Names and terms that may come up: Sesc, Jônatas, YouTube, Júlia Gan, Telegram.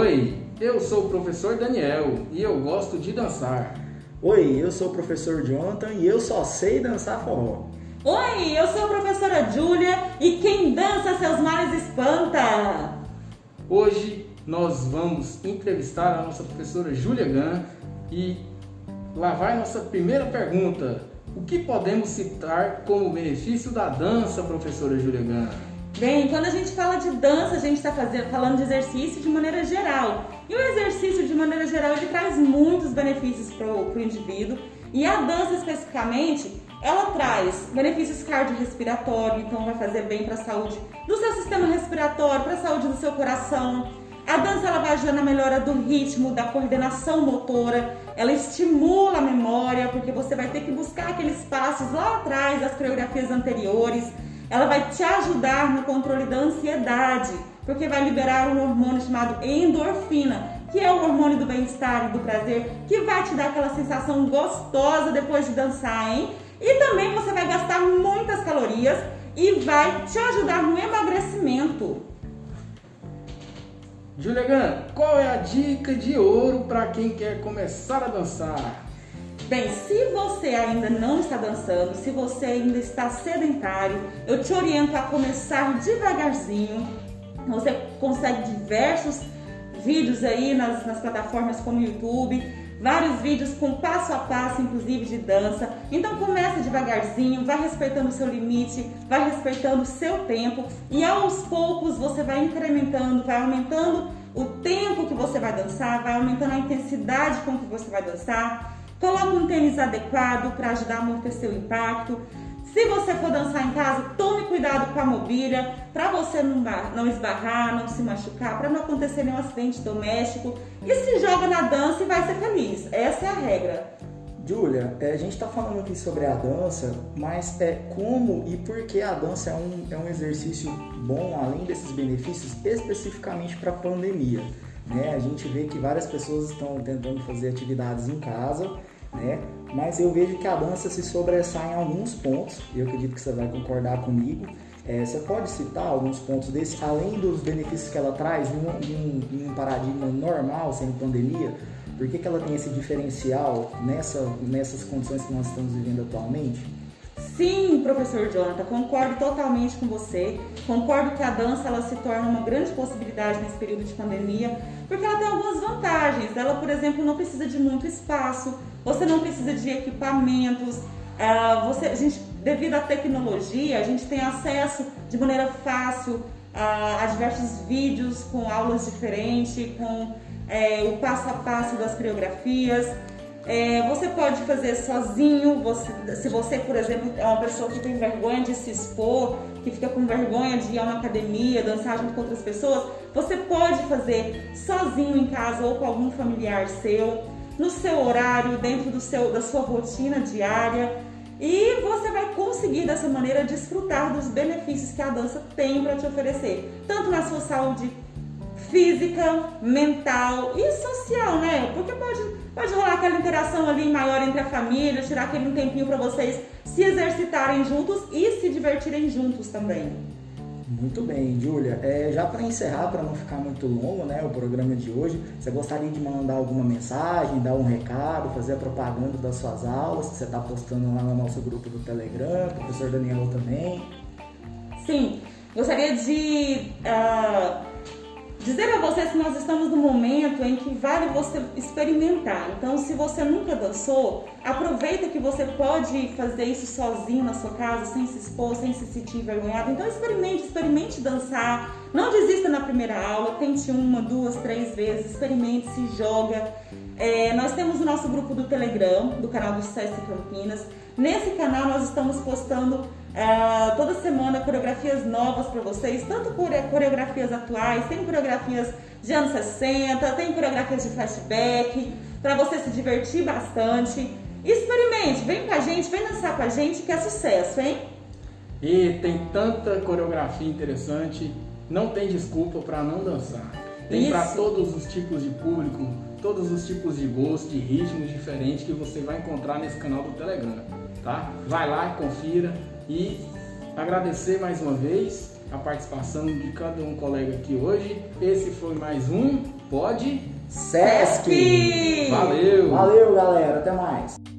Oi, eu sou o professor Daniel e eu gosto de dançar. Oi, eu sou o professor Jônatas e eu só sei dançar forró. Oi, eu sou a professora Júlia e quem dança seus males espanta. Hoje nós vamos entrevistar a nossa professora Júlia Gan e lá vai nossa primeira pergunta. O que podemos citar como benefício da dança, professora Júlia Gan? Bem, quando a gente fala de dança, a gente está falando de exercício de maneira geral. E o exercício de maneira geral ele traz muitos benefícios para o indivíduo. E a dança especificamente, ela traz benefícios cardiorrespiratórios, então vai fazer bem para a saúde do seu sistema respiratório, para a saúde do seu coração. A dança ela vai ajudar na melhora do ritmo, da coordenação motora, ela estimula a memória, porque você vai ter que buscar aqueles passos lá atrás, das coreografias anteriores. Ela vai te ajudar no controle da ansiedade, porque vai liberar um hormônio chamado endorfina, que é o hormônio do bem-estar e do prazer, que vai te dar aquela sensação gostosa depois de dançar, hein? E também você vai gastar muitas calorias e vai te ajudar no emagrecimento. Júlia Gan, qual é a dica de ouro para quem quer começar a dançar? Bem, se você ainda não está dançando, se você ainda está sedentário, eu te oriento a começar devagarzinho. Você consegue diversos vídeos aí nas plataformas como YouTube, vários vídeos com passo a passo, inclusive de dança. Então começa devagarzinho, vai respeitando o seu limite, vai respeitando o seu tempo e aos poucos você vai incrementando, vai aumentando o tempo que você vai dançar, vai aumentando a intensidade com que você vai dançar. Coloca um tênis adequado para ajudar a amortecer o impacto. Se você for dançar em casa, tome cuidado com a mobília, para você não esbarrar, não se machucar, para não acontecer nenhum acidente doméstico. E se joga na dança e vai ser feliz. Essa é a regra. Júlia, a gente está falando aqui sobre a dança, mas como e por que a dança é um exercício bom, além desses benefícios, especificamente para a pandemia, né? A gente vê que várias pessoas estão tentando fazer atividades em casa, né? Mas eu vejo que a dança se sobressai em alguns pontos, e eu acredito que você vai concordar comigo. Você pode citar alguns pontos desses, além dos benefícios que ela traz em um paradigma normal, sem pandemia? Por que ela tem esse diferencial nessas condições que nós estamos vivendo atualmente? Sim, professor Jônatas, concordo totalmente com você. Concordo que a dança ela se torna uma grande possibilidade nesse período de pandemia, porque ela tem algumas vantagens. Ela, por exemplo, não precisa de muito espaço, você não precisa de equipamentos. Devido à tecnologia, a gente tem acesso de maneira fácil a diversos vídeos com aulas diferentes, com o passo a passo das coreografias. Você pode fazer sozinho, se você, por exemplo, é uma pessoa que tem vergonha de se expor, que fica com vergonha de ir a uma academia, dançar junto com outras pessoas, você pode fazer sozinho em casa ou com algum familiar seu, no seu horário, dentro da sua rotina diária, e você vai conseguir dessa maneira desfrutar dos benefícios que a dança tem para te oferecer, tanto na sua saúde física, mental e social, né? Porque pode rolar aquela interação ali maior entre a família, tirar aquele tempinho para vocês se exercitarem juntos e se divertirem juntos também. Muito bem, Júlia. Já para encerrar, para não ficar muito longo, né, o programa de hoje, você gostaria de mandar alguma mensagem, dar um recado, fazer a propaganda das suas aulas que você está postando lá no nosso grupo do Telegram, o professor Daniel também? Sim, gostaria de... dizer a vocês que nós estamos num momento em que vale você experimentar. Então, se você nunca dançou, aproveita que você pode fazer isso sozinho na sua casa, sem se expor, sem se sentir envergonhado. Então, experimente dançar. Não desista na primeira aula, tente 1, 2, 3 vezes, experimente, se joga. Nós temos o nosso grupo do Telegram, do canal do Sesc Campinas. Nesse canal nós estamos postando toda semana coreografias novas para vocês, tanto coreografias atuais, tem coreografias de anos 60, tem coreografias de flashback, para você se divertir bastante. Experimente, vem com a gente, vem dançar com a gente que é sucesso, hein? E tem tanta coreografia interessante, não tem desculpa para não dançar. Tem para todos os tipos de público, todos os tipos de gostos, de ritmos diferentes que você vai encontrar nesse canal do Telegram, tá? Vai lá, confira. E agradecer mais uma vez a participação de cada um colega aqui hoje. Esse foi mais um Pod Sesc. Valeu! Valeu, galera! Até mais!